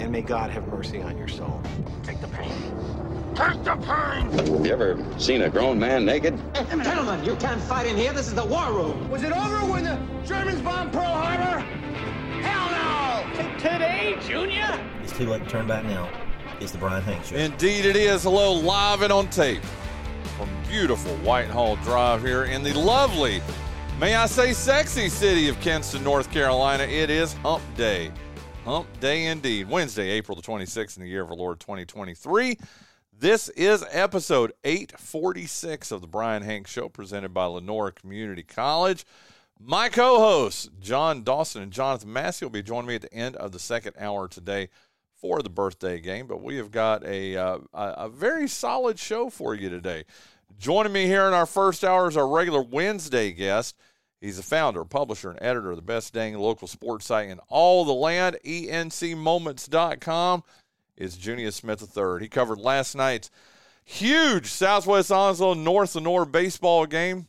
and may God have mercy on your soul. Take the pain. Take the pain! You ever seen a grown man naked? Gentlemen, you can't fight in here. This is the war room. Was it over when the Germans bombed Pearl Harbor? Hell no! Today, Junior? It's too late to turn back now. It's the Brian Hanks Show. Indeed it is. Hello, live and on tape from beautiful Whitehall Drive here in the lovely, may I say sexy, city of Kinston, North Carolina. It is hump day. Hump day indeed. Wednesday, April the 26th in the year of our Lord 2023. This is episode 846 of the Brian Hanks Show, presented by Lenoir Community College. My co-hosts, John Dawson and Jonathan Massey, will be joining me at the end of the second hour today for the birthday game. But we have got a very solid show for you today. Joining me here in our first hour is our regular Wednesday guest. He's the founder, publisher, and editor of the best dang local sports site in all the land. Encmoments.com is Junious Smith III. He covered last night's huge Southwest Onslow North Lenoir baseball game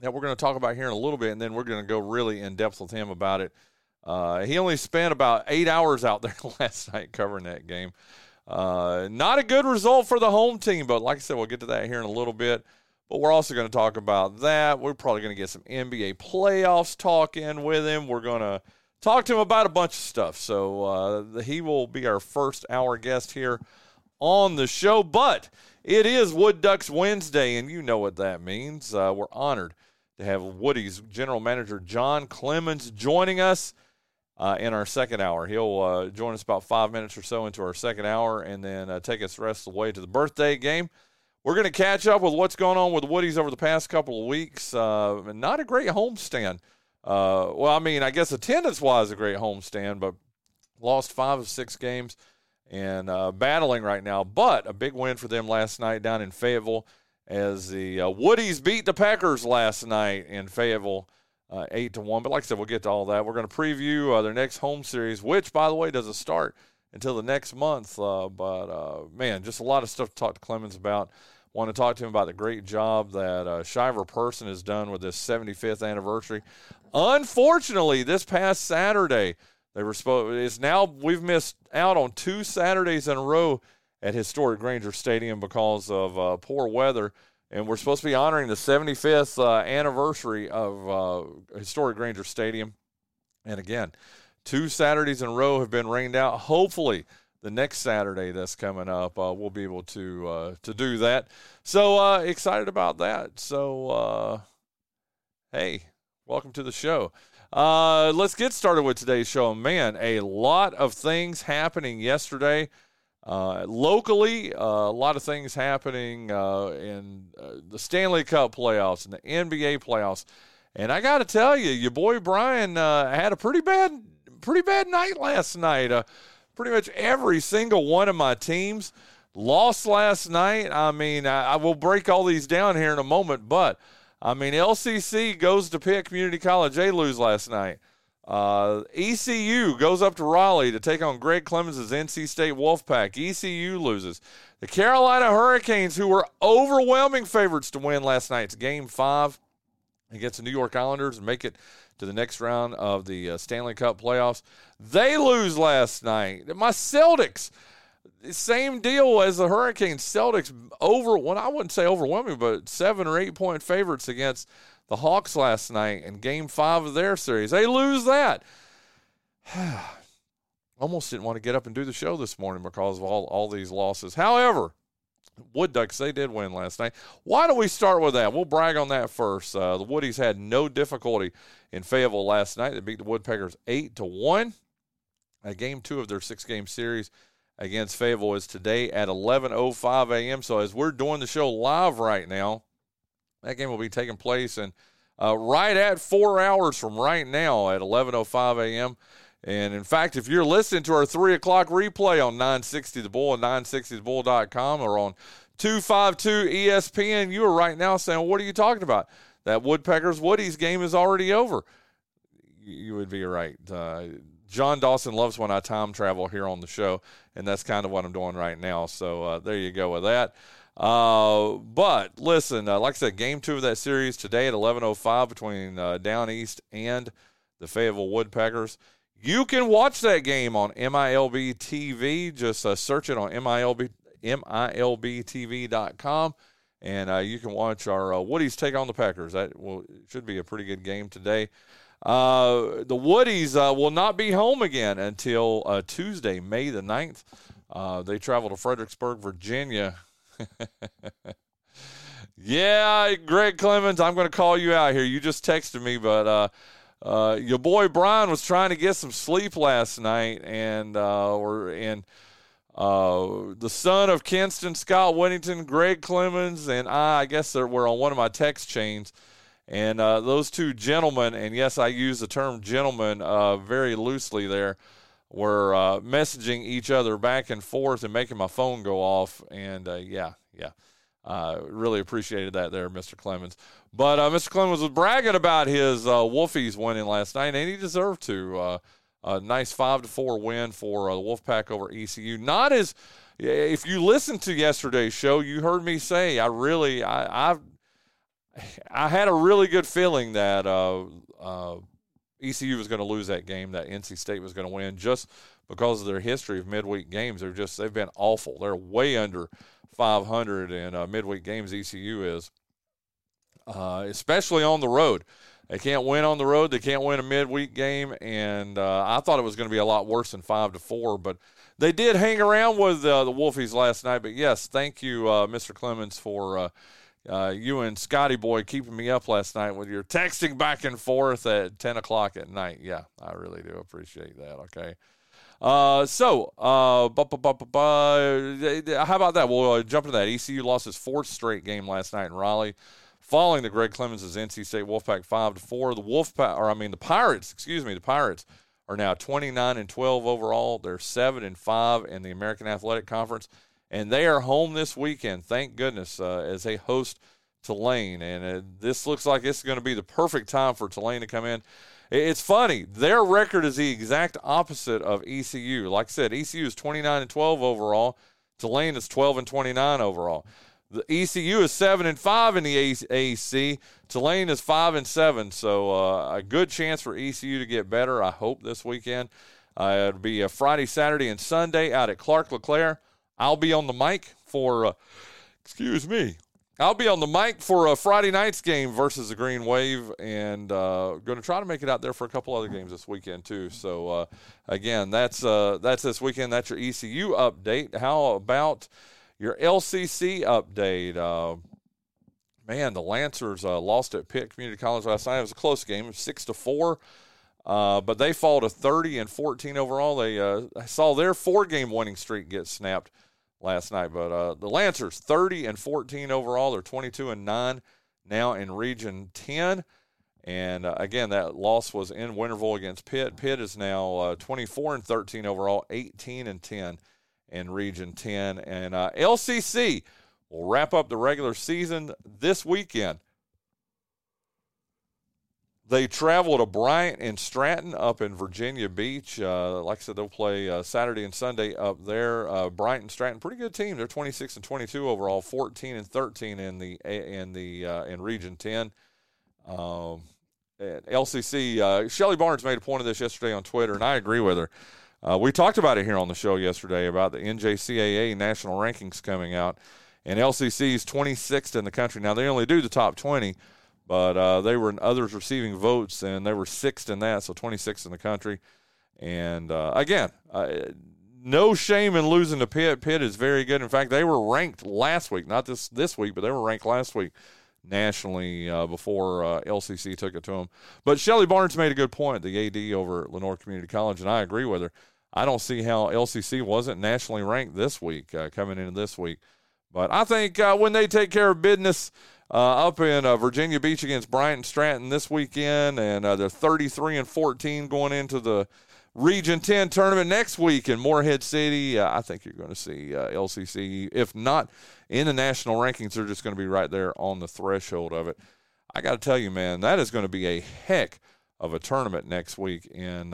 that we're going to talk about here in a little bit, and then we're going to go really in-depth with him about it. He only spent about 8 hours out there last night covering that game. Not a good result for the home team, but like I said, we'll get to that here in a little bit. But we're also going to talk about that. We're probably going to get some NBA playoffs talk in with him. We're going to talk to him about a bunch of stuff. So he will be our first hour guest here on the show. But it is Wood Ducks Wednesday, and you know what that means. We're honored to have Woody's general manager, John Clemens, joining us in our second hour. He'll join us about 5 minutes or so into our second hour, and then take us the rest of the way to the birthday game. We're going to catch up with what's going on with Woody's over the past couple of weeks. Not a great homestand. Well, I mean, I guess attendance-wise a great homestand, but lost 5 of 6 games and battling right now. But a big win for them last night down in Fayetteville as the Woody's beat the Packers last night in Fayetteville 8-1. But like I said, we'll get to all that. We're going to preview their next home series, which, by the way, doesn't start until the next month. Man, just a lot of stuff to talk to Clemens about. Want to talk to him about the great job that Shiver Person has done with this 75th anniversary. Unfortunately, this past Saturday, we've missed out on 2 Saturdays in a row at historic Granger Stadium because of poor weather, and we're supposed to be honoring the 75th anniversary of historic Granger Stadium. And again, 2 Saturdays in a row have been rained out. Hopefully, the next Saturday that's coming up, we'll be able to do that. So excited about that. So, hey, welcome to the show. Let's get started with today's show. Man, a lot of things happening yesterday locally. A lot of things happening in the Stanley Cup playoffs and the NBA playoffs. And I got to tell you, your boy Brian had a pretty bad night last night. Pretty much every single one of my teams lost last night. I mean, I will break all these down here in a moment, but, I mean, LCC goes to Pitt Community College. They lose last night. ECU goes up to Raleigh to take on Greg Clemens' NC State Wolfpack. ECU loses. The Carolina Hurricanes, who were overwhelming favorites to win last night's Game 5 against the New York Islanders and make it to the next round of the Stanley Cup playoffs. They lose last night. My Celtics, same deal as the Hurricanes. Celtics, I wouldn't say overwhelming, but 7 or 8 point favorites against the Hawks last night in Game 5 of their series. They lose that. Almost didn't want to get up and do the show this morning because of all these losses. However, Wood Ducks, they did win last night. Why don't we start with that? We'll brag on that first. The Woodies had no difficulty in Fayetteville last night. They beat the Woodpeckers 8-1. Game 2 of their 6-game series against Fayetteville is today at 11:05 a.m. So as we're doing the show live right now, that game will be taking place in right at 4 hours from right now at 11:05 a.m. And, in fact, if you're listening to our 3 o'clock replay on 960 The Bull and 960thebull.com or on 252 ESPN, you are right now saying, what are you talking about? That Woodpeckers-Woodies game is already over. You would be right. John Dawson loves when I time travel here on the show, and that's kind of what I'm doing right now. So there you go with that. But, listen, like I said, game 2 of that series today at 11:05 between Down East and the Fayetteville Woodpeckers. You can watch that game on MILB TV. Just search it on MILBTV.com, and you can watch our Woodies take on the Packers. It should be a pretty good game today. The Woodies will not be home again until Tuesday, May the 9th. They travel to Fredericksburg, Virginia. Yeah, Greg Clemens, I'm going to call you out here. You just texted me, but... your boy Brian was trying to get some sleep last night, and the son of Kinston, Scott Whittington, Greg Clemens, and I guess we're on one of my text chains, and those two gentlemen, and yes, I use the term gentleman very loosely there, were messaging each other back and forth and making my phone go off, and yeah. Really appreciated that there, Mr. Clemens. But Mr. Clemens was bragging about his Wolfies winning last night, and he deserved to. A nice 5-4 win for the Wolfpack over ECU. Not as – if you listened to yesterday's show, you heard me say I had a really good feeling that ECU was going to lose that game, that NC State was going to win, just because of their history of midweek games. They've been awful. They're way under – 500 in midweek games. ECU is, especially on the road. They can't win on the road. They can't win a midweek game. And I thought it was going to be a lot worse than 5-4, but they did hang around with the Wolfies last night. But yes, thank you, Mr. Clemens, for you and Scotty Boy keeping me up last night with your texting back and forth at 10 o'clock at night. Yeah, I really do appreciate that. Okay. How about that? We'll jump into that. ECU lost his 4th straight game last night in Raleigh, falling to Greg Clemens' NC State Wolfpack 5-4. The Pirates. The Pirates are now 29-12 overall. They're 7-5 in the American Athletic Conference, and they are home this weekend. Thank goodness, as they host Tulane, and this looks like it's going to be the perfect time for Tulane to come in. It's funny. Their record is the exact opposite of ECU. Like I said, ECU is 29-12 overall. Tulane is 12-29 overall. The ECU is 7-5 in the AAC. Tulane is 5-7. So a good chance for ECU to get better, I hope, this weekend. It'll be a Friday, Saturday, and Sunday out at Clark LeClaire. I'll be on the mic for, I'll be on the mic for a Friday night's game versus the Green Wave, and going to try to make it out there for a couple other games this weekend too. So, again, that's this weekend. That's your ECU update. How about your LCC update? The Lancers lost at Pitt Community College last night. It was a close game, 6-4, but they fall to 30-14 overall. They saw their 4-game winning streak get snapped last night, but the Lancers 30-14 overall. They're 22-9 now in Region 10, and again, that loss was in Winterville against Pitt. Pitt is now 24-13 overall, 18-10 in Region 10, and LCC will wrap up the regular season this weekend. They travel to Bryant and Stratton up in Virginia Beach. Like I said, they'll play Saturday and Sunday up there. Bryant and Stratton, pretty good team. They're 26-22 overall, 14-13 in Region 10. At LCC, Shelly Barnes made a point of this yesterday on Twitter, and I agree with her. We talked about it here on the show yesterday about the NJCAA national rankings coming out, and LCC is 26th in the country. Now, they only do the top 20. But they were in others receiving votes, and they were 6th in that, so 26th in the country. And, again, no shame in losing to Pitt. Pitt is very good. In fact, they were ranked last week, not this week, but they were ranked last week nationally before LCC took it to them. But Shelly Barnes made a good point, the AD over at Lenoir Community College, and I agree with her. I don't see how LCC wasn't nationally ranked this week, coming into this week. But I think when they take care of business up in Virginia Beach against Bryant and Stratton this weekend, and they're 33-14 going into the Region 10 tournament next week in Moorhead City. I think you're going to see LCC, if not in the national rankings, they're just going to be right there on the threshold of it. I got to tell you, man, that is going to be a heck of a tournament next week in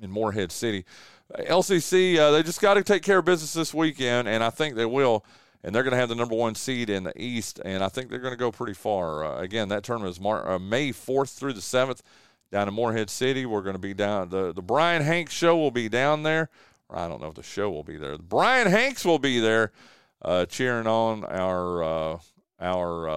Moorhead City. LCC, they just got to take care of business this weekend, and I think they will. And they're going to have the number one seed in the East, and I think they're going to go pretty far. Again, that tournament is May 4th through the 7th down in Moorhead City. We're going to be down. The Brian Hanks show will be down there. I don't know if the show will be there. Brian Hanks will be there cheering on our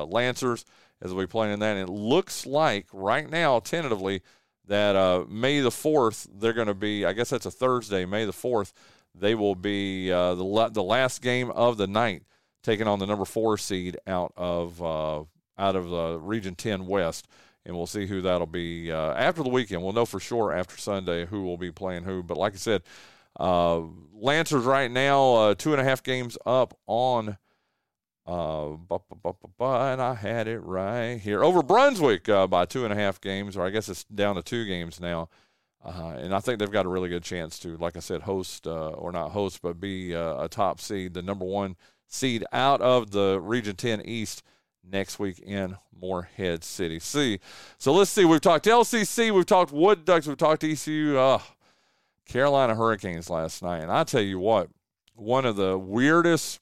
Lancers as we play in that. And it looks like right now, tentatively, that May the 4th, they're going to be, I guess that's a Thursday, May the 4th, they will be the last game of the night, taking on the number 4 seed out of the Region 10 West, and we'll see who that'll be after the weekend. We'll know for sure after Sunday who will be playing who. But like I said, Lancers right now 2.5 games up on. And I had it right here over Brunswick by 2.5 games, or I guess it's down to 2 games now. And I think they've got a really good chance to, like I said, host or not host, but be a top seed, the number 1 seed out of the Region 10 East next week in Moorhead City. So let's see. We've talked LCC. We've talked Wood Ducks. We've talked ECU. Carolina Hurricanes last night. And I tell you what, one of the weirdest,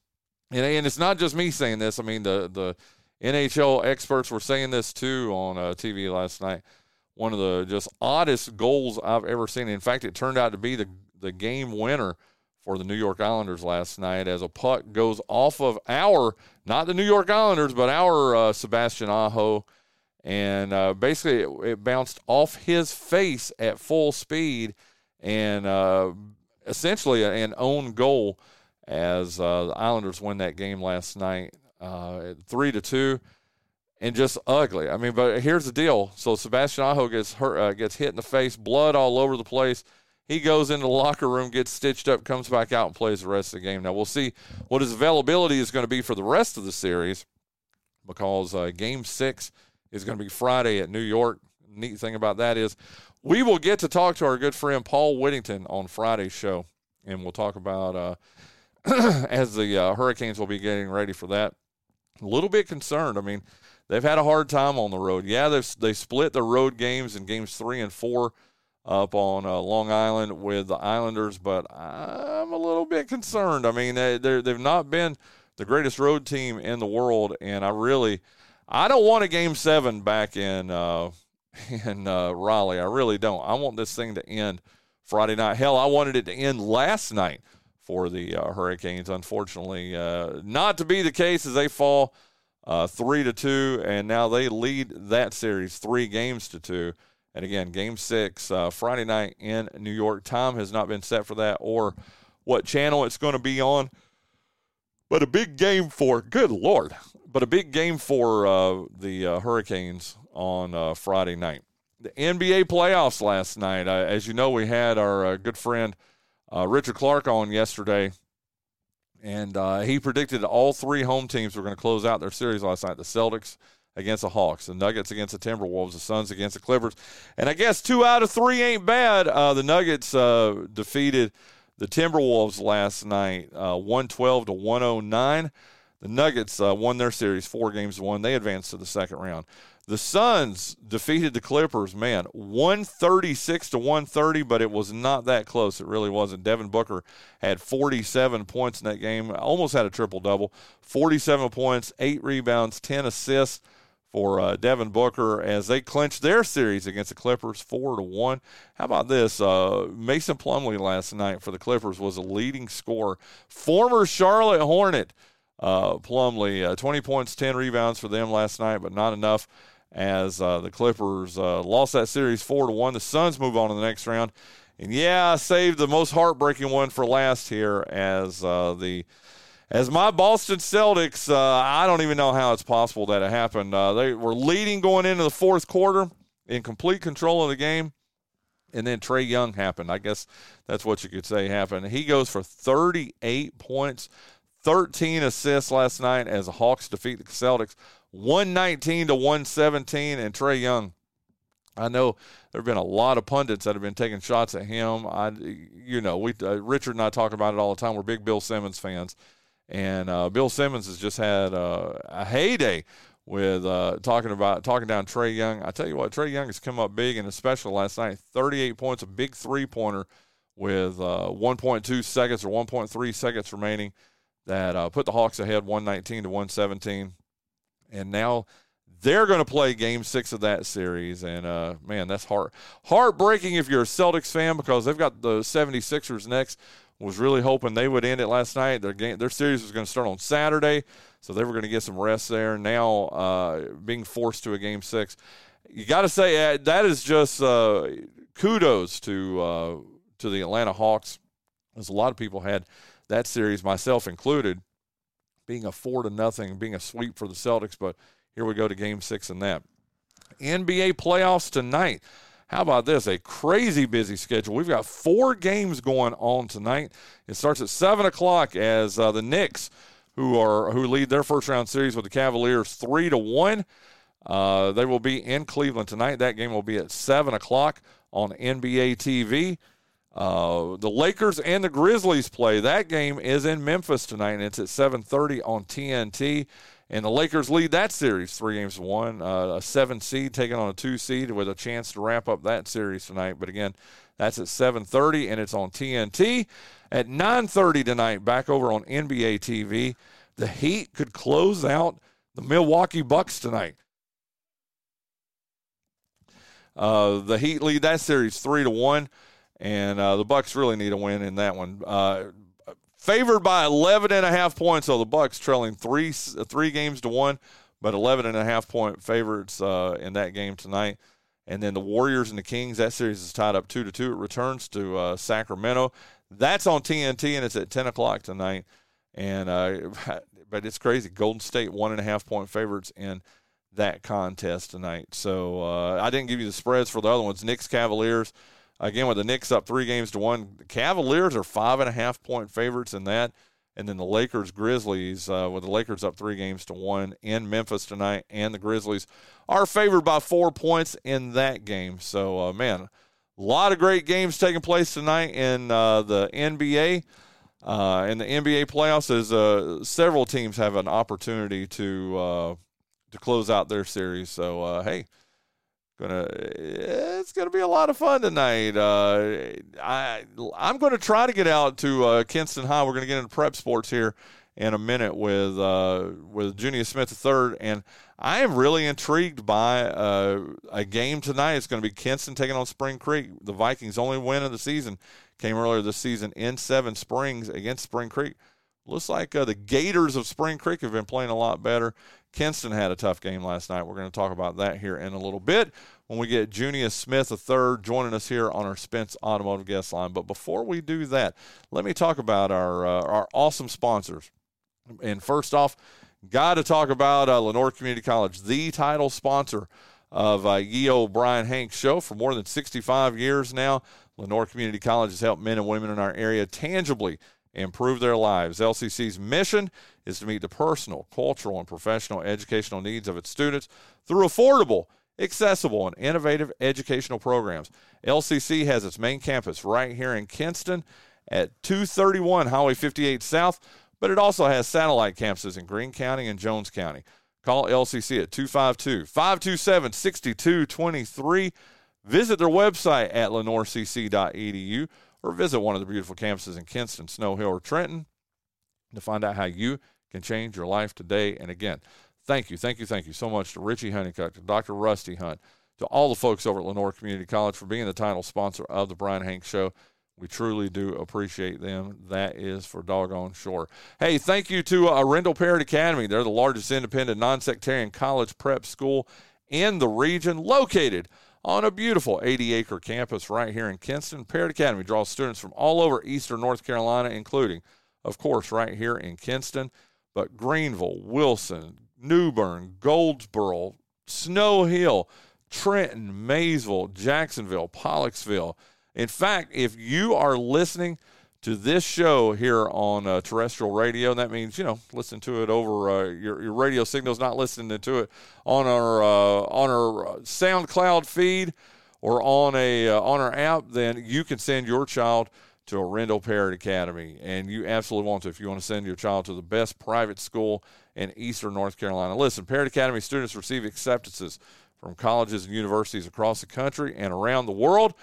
and it's not just me saying this. I mean, the NHL experts were saying this too on TV last night. One of the just oddest goals I've ever seen. In fact, it turned out to be the game winner for the New York Islanders last night as a puck goes off of our Sebastian Aho. And basically it bounced off his face at full speed and essentially an own goal as the Islanders win that game last night 3-2. And just ugly. I mean, but here's the deal. So Sebastian Aho gets hit in the face, blood all over the place. He goes into the locker room, gets stitched up, comes back out and plays the rest of the game. Now we'll see what his availability is going to be for the rest of the series because game 6 is going to be Friday at New York. Neat thing about that is we will get to talk to our good friend Paul Whittington on Friday's show, and we'll talk about as the Hurricanes will be getting ready for that. A little bit concerned. I mean, they've had a hard time on the road. Yeah, they split their road games in games 3 and 4 up on Long Island with the Islanders, but I'm a little bit concerned. I mean, they've not been the greatest road team in the world, and I don't want a game 7 back in Raleigh. I really don't. I want this thing to end Friday night. Hell, I wanted it to end last night for the Hurricanes. Unfortunately, not to be the case as they fall 3-2, and now they lead that series 3-2. And again, game 6, Friday night in New York. Time has not been set for that or what channel it's going to be on. But a big game for, good Lord, the Hurricanes on Friday night. The NBA playoffs last night. As you know, we had our good friend Richard Clark on yesterday. And he predicted all 3 home teams were going to close out their series last night, the Celtics against the Hawks, the Nuggets against the Timberwolves, the Suns against the Clippers. And I guess 2 out of 3 ain't bad. The Nuggets defeated the Timberwolves last night, 112-109. The Nuggets won their series 4-1. They advanced to the second round. The Suns defeated the Clippers, man, 136-130, but it was not that close. It really wasn't. Devin Booker had 47 points in that game, almost had a triple-double, 47 points, 8 rebounds, 10 assists for Devin Booker as they clinched their series against the Clippers 4-1. How about this? Mason Plumlee last night for the Clippers was a leading scorer. Former Charlotte Hornet Plumlee, 20 points, 10 rebounds for them last night, but not enough as the Clippers lost that series 4-1. The Suns move on to the next round. And yeah, I saved the most heartbreaking one for last here as my Boston Celtics, I don't even know how it's possible that it happened. They were leading going into the fourth quarter, in complete control of the game. And then Trae Young happened. I guess that's what you could say happened. He goes for 38 points, 13 assists last night as the Hawks defeat the Celtics 119-117, and Trae Young I know there have been a lot of pundits that have been taking shots at him. Richard and I talk about it all the time. We're big Bill Simmons fans. And Bill Simmons has just had a heyday with talking down Trae Young. I tell you what, Trae Young has come up big, and especially last night, 38 points, a big three-pointer with 1.2 seconds or 1.3 seconds remaining that put the Hawks ahead 119-117. And now they're going to play game 6 of that series. And, man, that's heartbreaking if you're a Celtics fan because they've got the 76ers next. Was really hoping they would end it last night. Their series was going to start on Saturday, so they were going to get some rest there. Now being forced to a game 6. You got to say that is just kudos to the Atlanta Hawks. As a lot of people had that series, myself included, being a 4-0, being a sweep for the Celtics. But here we go to game 6 in that. NBA playoffs tonight. How about this? A crazy busy schedule. We've got 4 games going on tonight. It starts at 7:00 as the Knicks, who lead their first round series with the Cavaliers 3-1. They will be in Cleveland tonight. That game will be at 7:00 on NBA TV. The Lakers and the Grizzlies play. That game is in Memphis tonight, and it's at 7:30 on TNT. And the Lakers lead that series 3-1, a 7 seed taking on a 2 seed with a chance to wrap up that series tonight. But again, that's at 7:30 and it's on TNT. At 9:30 tonight, back over on NBA TV, the Heat could close out the Milwaukee Bucks tonight. The Heat lead that series 3-1, and the Bucks really need a win in that one. Favored by 11.5 points, so the Bucks trailing three games to 1, but 11.5 point favorites in that game tonight. And then the Warriors and the Kings, that series is tied up 2-2. It returns to Sacramento. That's on TNT, and it's at 10:00 tonight. And but it's crazy. Golden State 1.5 point favorites in that contest tonight. So I didn't give you the spreads for the other ones. Knicks, Cavaliers. Again, with the Knicks up 3-1, the Cavaliers are 5.5 point favorites in that. And then the Lakers, Grizzlies, with the Lakers up 3-1 in Memphis tonight. And the Grizzlies are favored by 4 points in that game. So, man, a lot of great games taking place tonight in the NBA. And the NBA playoffs is several teams have an opportunity to close out their series. So, hey. It's gonna be a lot of fun tonight. I'm gonna try to get out to Kinston High. We're gonna get into prep sports here in a minute with Junious Smith III, and I am really intrigued by a game tonight. It's gonna be Kinston taking on Spring Creek. The Vikings' only win of the season came earlier this season in Seven Springs against Spring Creek. Looks like the Gators of Spring Creek have been playing a lot better. Kinston had a tough game last night. We're going to talk about that here in a little bit when we get Junious Smith III joining us here on our Spence Automotive Guest Line. But before we do that, let me talk about our awesome sponsors. And first off, got to talk about Lenoir Community College, the title sponsor of Ye Olde Brian Hanks Show for more than 65 years now. Lenoir Community College has helped men and women in our area tangibly improve their lives. LCC's mission is to meet the personal, cultural, and professional educational needs of its students through affordable, accessible, and innovative educational programs. LCC has its main campus right here in Kinston at 231 Highway 58 South, but it also has satellite campuses in Greene County and Jones County. Call LCC at 252-527-6223. Visit their website at lenoircc.edu. or visit one of the beautiful campuses in Kinston, Snow Hill, or Trenton to find out how you can change your life today. And again, thank you so much to Richie Honeycutt, to Dr. Rusty Hunt, to all the folks over at Lenoir Community College for being the title sponsor of the Brian Hanks Show. We truly do appreciate them. That is for doggone sure. Hey, thank you to Arendelle Parrott Academy. They're the largest independent nonsectarian college prep school in the region, located on a beautiful 80-acre campus right here in Kinston. Parrott Academy draws students from all over eastern North Carolina, including, of course, right here in Kinston, but Greenville, Wilson, Newbern, Goldsboro, Snow Hill, Trenton, Maysville, Jacksonville, Pollocksville. In fact, if you are listening to this show here on terrestrial radio. And that means, you know, listen to it over your radio signals, not listening to it on our SoundCloud feed or on our app. Then you can send your child to Arendelle Parrott Academy, and you absolutely want to if you want to send your child to the best private school in eastern North Carolina. Listen, Parrott Academy students receive acceptances from colleges and universities across the country and around the world.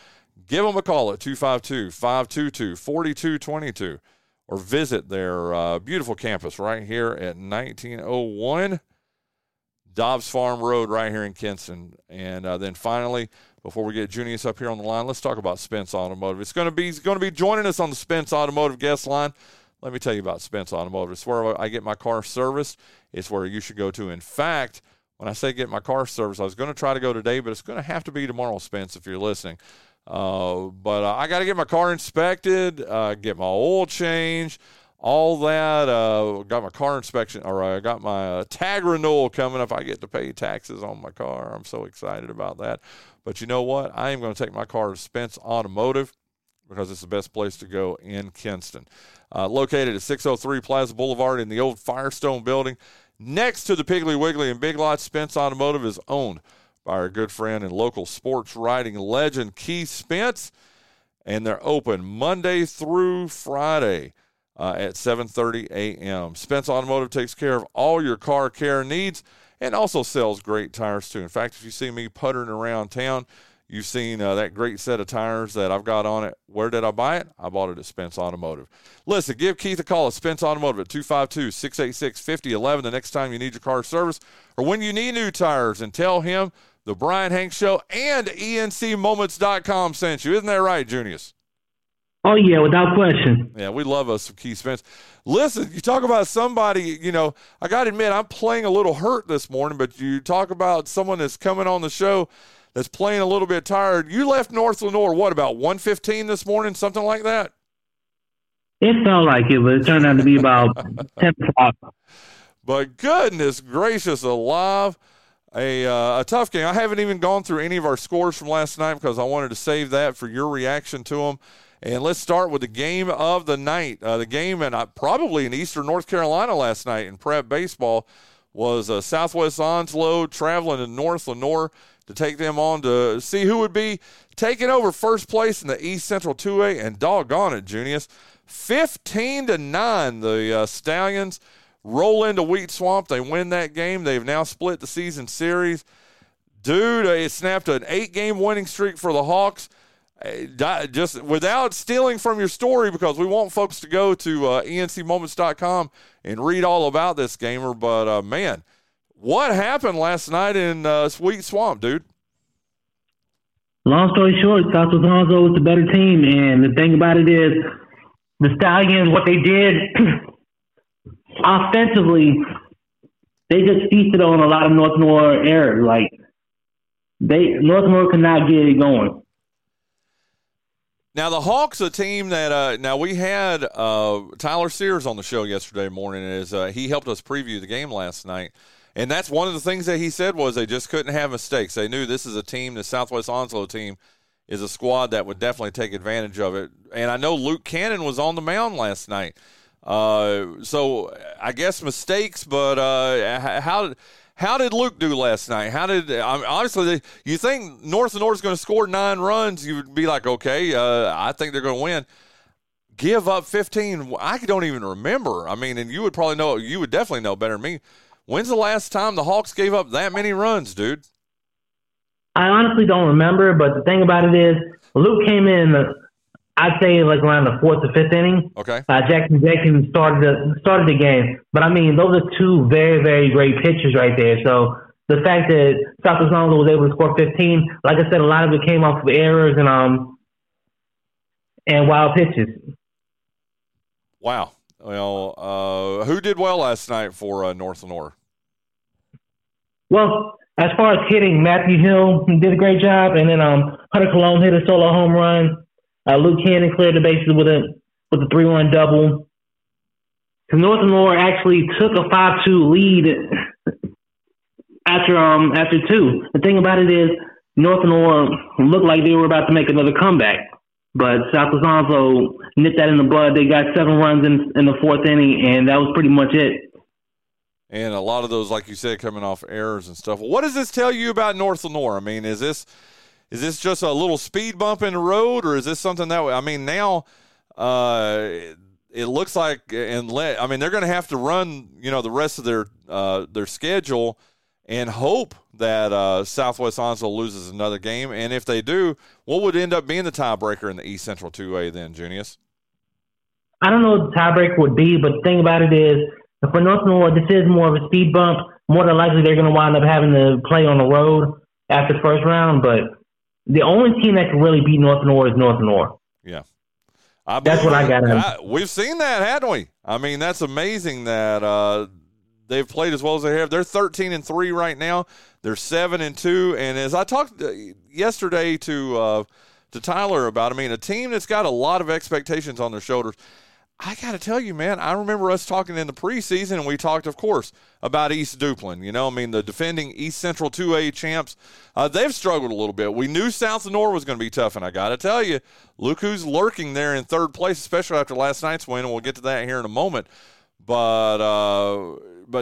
Give them a call at 252-522-4222 or visit their beautiful campus right here at 1901 Dobbs Farm Road right here in Kinston. And then finally, before we get Junious up here on the line, let's talk about Spence Automotive. He's going to be joining us on the Spence Automotive guest line. Let me tell you about Spence Automotive. It's where I get my car serviced. It's where you should go to. In fact, when I say get my car serviced, I was going to try to go today, but it's going to have to be tomorrow, Spence, if you're listening. But I got to get my car inspected, get my oil changed, all that. Got my car inspection, or I got my tag renewal coming up. I get to pay taxes on my car. I'm so excited about that. But you know what? I am going to take my car to Spence Automotive because it's the best place to go in Kinston. Located at 603 Plaza Boulevard in the old Firestone building, next to the Piggly Wiggly and Big Lots. Spence Automotive is owned by our good friend and local sports writing legend, Keith Spence. And they're open Monday through Friday at 7:30 a.m. Spence Automotive takes care of all your car care needs and also sells great tires, too. In fact, if you see me puttering around town, you've seen that great set of tires that I've got on it. Where did I buy it? I bought it at Spence Automotive. Listen, give Keith a call at Spence Automotive at 252-686-5011 the next time you need your car service or when you need new tires, and tell him the Brian Hanks Show and ENCmoments.com sent you. Isn't that right, Junious? Oh, yeah, without question. Yeah, we love us some Keith Spence. Listen, you talk about somebody, you know, I got to admit, I'm playing a little hurt this morning, but you talk about someone that's coming on the show that's playing a little bit tired. You left North Lenoir, what, about 1:15 this morning, something like that? It felt like it, but it turned out to be about 10 o'clock. But goodness gracious alive. A tough game. I haven't even gone through any of our scores from last night because I wanted to save that for your reaction to them. And let's start with the game of the night. The game probably in eastern North Carolina last night in prep baseball was Southwest Onslow traveling to North Lenoir to take them on to see who would be taking over first place in the East Central 2A. And doggone it, Junious, 15-9, the Stallions roll into Wheat Swamp. They win that game. They've now split the season series. Dude, it snapped an 8-game winning streak for the Hawks. Just without stealing from your story, because we want folks to go to ENCmoments.com and read all about this gamer. But, man, what happened last night in Wheat Swamp, dude? Long story short, Southwest Onslow was the better team. And the thing about it is the Stallions, what they did – offensively, they just feasted on a lot of North Lenoir error. Like, North Lenoir could not get it going. Now, the Hawks, a team that now we had Tyler Sears on the show yesterday morning. He helped us preview the game last night. And that's one of the things that he said was they just couldn't have mistakes. They knew this is a team, the Southwest Onslow team, is a squad that would definitely take advantage of it. And I know Luke Cannon was on the mound last night. So I guess mistakes, but how did Luke do last night? Obviously, you think North Lenoir is going to score 9 runs? You would be like, okay, I think they're going to win. Give up 15. I don't even remember. I mean, and you would definitely know better than me. When's the last time the Hawks gave up that many runs, dude? I honestly don't remember, but the thing about it is Luke came in I'd say like around the 4th or 5th inning. Okay. Jackson started the game, but I mean those are 2 very very great pitchers right there. So the fact that Southwest Onslow was able to score 15, like I said, a lot of it came off of errors and wild pitches. Wow. Well, who did well last night for North Lenoir? Well, as far as hitting, Matthew Hill did a great job, and then Hunter Colon hit a solo home run. Luke Cannon cleared the bases with a 3-1 double. North Lenoir actually took a 5-2 lead after 2. The thing about it is North Lenoir looked like they were about to make another comeback, But South Los Angeles nipped that in the bud. They got 7 runs in the fourth inning, and that was pretty much it. And a lot of those, like you said, coming off errors and stuff. What does this tell you about North Lenoir? I mean, is this just a little speed bump in the road, or is this something that – I mean, now it looks like – I mean, they're going to have to run, the rest of their schedule and hope that Southwest Onslow loses another game. And if they do, what would end up being the tiebreaker in the East Central 2A then, Junious? I don't know what the tiebreaker would be, but the thing about it is, for North Lenoir, this is more of a speed bump. More than likely, they're going to wind up having to play on the road after the first round. But the only team that can really beat North Lenoir is North Lenoir. Yeah. That's what I got to know. We've seen that, haven't we? I mean, that's amazing that they've played as well as they have. They're 13-3 right now. They're 7-2. And as I talked yesterday to Tyler about, I mean, a team that's got a lot of expectations on their shoulders. I got to tell you, man, I remember us talking in the preseason, and we talked, of course, about East Duplin. The defending East Central 2A champs, they've struggled a little bit. We knew South Lenoir was going to be tough, and I got to tell you, look who's lurking there in third place, especially after last night's win, and we'll get to that here in a moment. But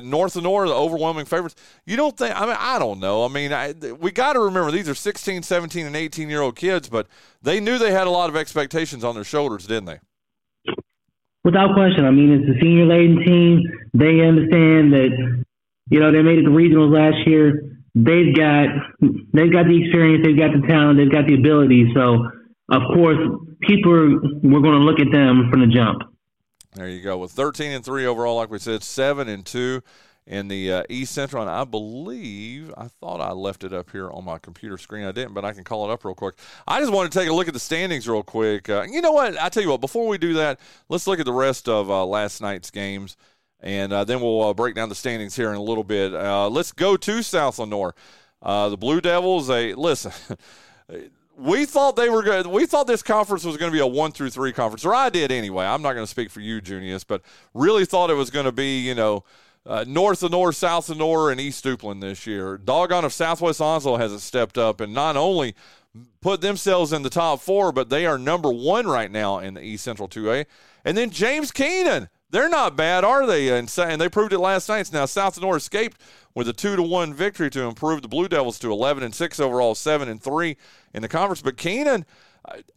North Lenoir, the overwhelming favorites. You don't think – I mean, I don't know. I mean, we got to remember these are 16, 17, and 18-year-old kids, but they knew they had a lot of expectations on their shoulders, didn't they? Without question. I mean, it's a senior-laden team. They understand that, they made it to regionals last year. They've got the experience. They've got the talent. They've got the ability. So, of course, we're going to look at them from the jump. There you go. With 13-3 overall, like we said, 7-2 in the East Central. And I believe, I thought I left it up here on my computer screen. I didn't, but I can call it up real quick. I just wanted to take a look at the standings real quick. You know what? I tell you what, before we do that, let's look at the rest of last night's games, and then we'll break down the standings here in a little bit. Let's go to South Lenoir. The Blue Devils, listen, we thought this conference was going to be a 1-3 conference, or I did anyway. I'm not going to speak for you, Junious, but really thought it was going to be, North Lenoir, South Lenoir, and East Duplin this year. Doggone if Southwest Onslow hasn't stepped up and not only put themselves in the top 4, but they are number 1 right now in the East Central 2A. And then James Keenan, they're not bad, are they? And they proved it last night. Now South Lenoir escaped with a 2-1 victory to improve the Blue Devils to 11-6 overall, 7-3 in the conference. But Keenan,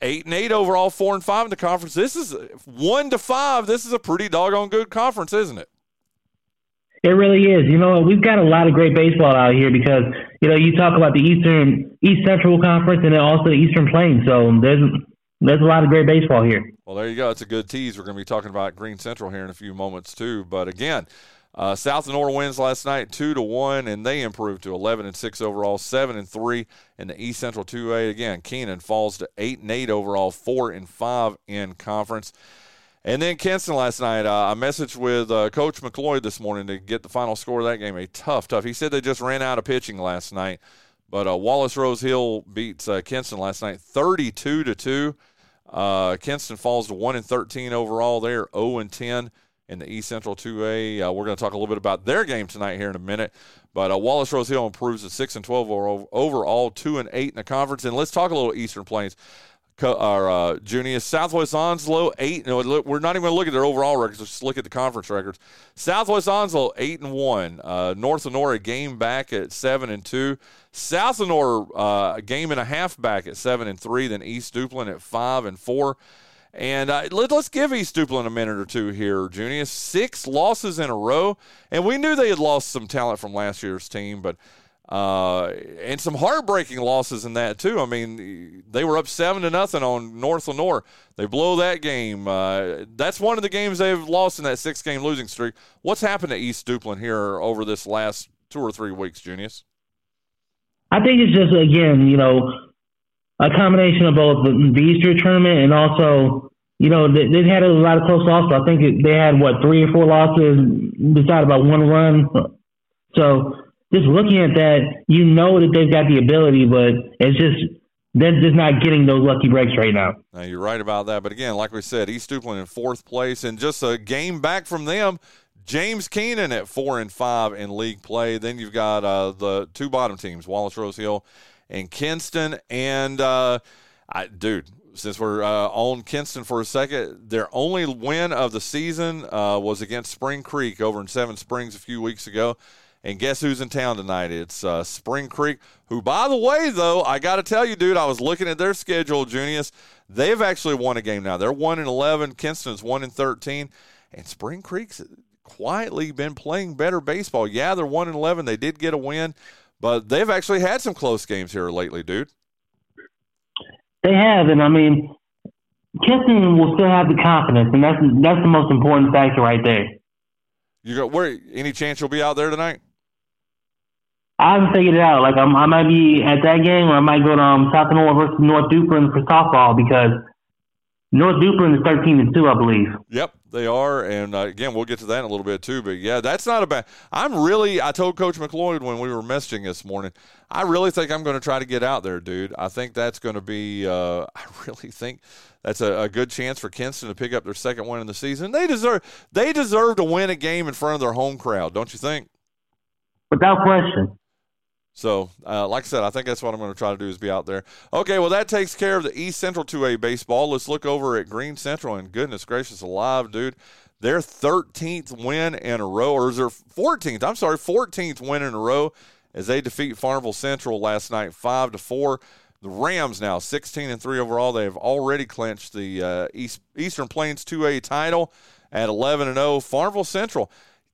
8-8 overall, 4-5 in the conference. This is 1-5. This is a pretty doggone good conference, isn't it? It really is. We've got a lot of great baseball out here because, you talk about the East Central Conference and then also the Eastern Plains. So there's a lot of great baseball here. Well, there you go. It's a good tease. We're going to be talking about Green Central here in a few moments too. But again, South Lenoir wins last night 2-1, and they improved to 11-6 overall, 7-3 in the East Central 2A. Again, Keenan falls to 8-8 overall, 4-5 in conference. And then Kinston last night, I messaged with Coach McCloy this morning to get the final score of that game. A tough. He said they just ran out of pitching last night. But Wallace Rose Hill beats Kinston last night 32-2. Kinston falls to 1-13 overall there, 0-10 in the East Central 2A. We're going to talk a little bit about their game tonight here in a minute. But Wallace Rose Hill improves to 6-12 overall, 2-8 in the conference. And let's talk a little Eastern Plains. Junious, Southwest Onslow 8. We're not even going to look at their overall records. Let's just look at the conference records. Southwest Onslow 8-1. North Lenoir a game back at 7-2. South Lenoir a game and a half back at 7-3. Then East Duplin at 5-4. And let's give East Duplin a minute or two here, Junious. 6 losses in a row, and we knew they had lost some talent from last year's team, but. And some heartbreaking losses in that too. I mean, they were up 7-0 on North Lenoir. They blow that game. That's one of the games they've lost in that 6-game losing streak. What's happened to East Duplin here over this last 2 or 3 weeks, Junious? I think it's just, again, a combination of both the Easter tournament and also, they've had a lot of close losses. I think they had, 3 or 4 losses beside about 1 run. So, just looking at that, that they've got the ability, but it's just they're just not getting those lucky breaks right now. Now you're right about that. But again, like we said, East Duplin in 4th place, and just a game back from them, James Keenan at 4-5 in league play. Then you've got the 2 bottom teams, Wallace Rose Hill and Kinston. And, dude, since we're on Kinston for a second, their only win of the season was against Spring Creek over in Seven Springs a few weeks ago. And guess who's in town tonight? It's Spring Creek, who, by the way, though, I got to tell you, dude, I was looking at their schedule, Junious. They've actually won a game now. They're 1-11. Kinston's 1-13. And Spring Creek's quietly been playing better baseball. Yeah, they're 1-11. They did get a win, but they've actually had some close games here lately, dude. They have, and I mean, Kinston will still have the confidence, and that's the most important factor right there. You go where? Any chance you'll be out there tonight? I haven't figured it out. Like I might be at that game, or I might go to South North versus North Duplin for softball, because North Duplin is 13-2, I believe. Yep, they are, and again, we'll get to that in a little bit too. But yeah, that's not a bad. I told Coach McLeod when we were messaging this morning, I really think I'm going to try to get out there, dude. I think that's going to be. I really think that's a good chance for Kinston to pick up their second win in the season. They deserve to win a game in front of their home crowd, don't you think? Without question. So, like I said, I think that's what I'm going to try to do is be out there. Okay, well, that takes care of the East Central 2A baseball. Let's look over at Green Central, and goodness gracious alive, dude. Their 13th win in a row, or is their 14th win in a row as they defeat Farmville Central last night 5-4. The Rams now 16-3 overall. They have already clinched the Eastern Plains 2A title at 11-0. Farmville Central.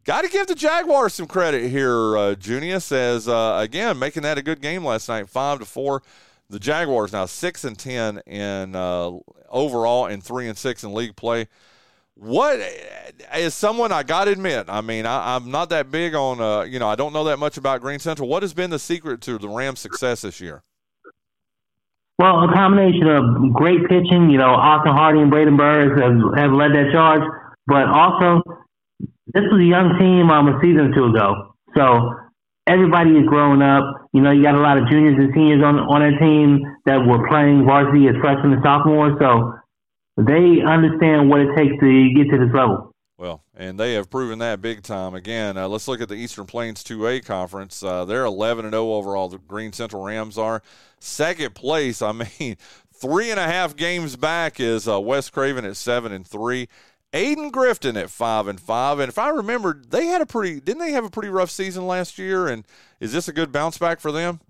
Got to give the Jaguars some credit here, Junious, as, again, making that a good game last night, 5-4. The Jaguars now 6-10 in overall and 3-6 in league play. What is someone, I got to admit, I mean, I'm not that big on, I don't know that much about Green Central. What has been the secret to the Rams' success this year? Well, a combination of great pitching. You know, Austin Hardy and Braden Burris have led that charge, but also – this was a young team a season or two ago, so everybody is growing up. You know, you got a lot of juniors and seniors on that team that were playing varsity as freshmen and sophomores, so they understand what it takes to get to this level. Well, and they have proven that big time. Again, let's look at the Eastern Plains 2A Conference. They're 11-0 overall. The Green Central Rams are second place. I mean, 3.5 games back is West Craven at 7-3. Aiden Grifton at 5-5, and if I remember, didn't they have a pretty rough season last year? And is this a good bounce back for them?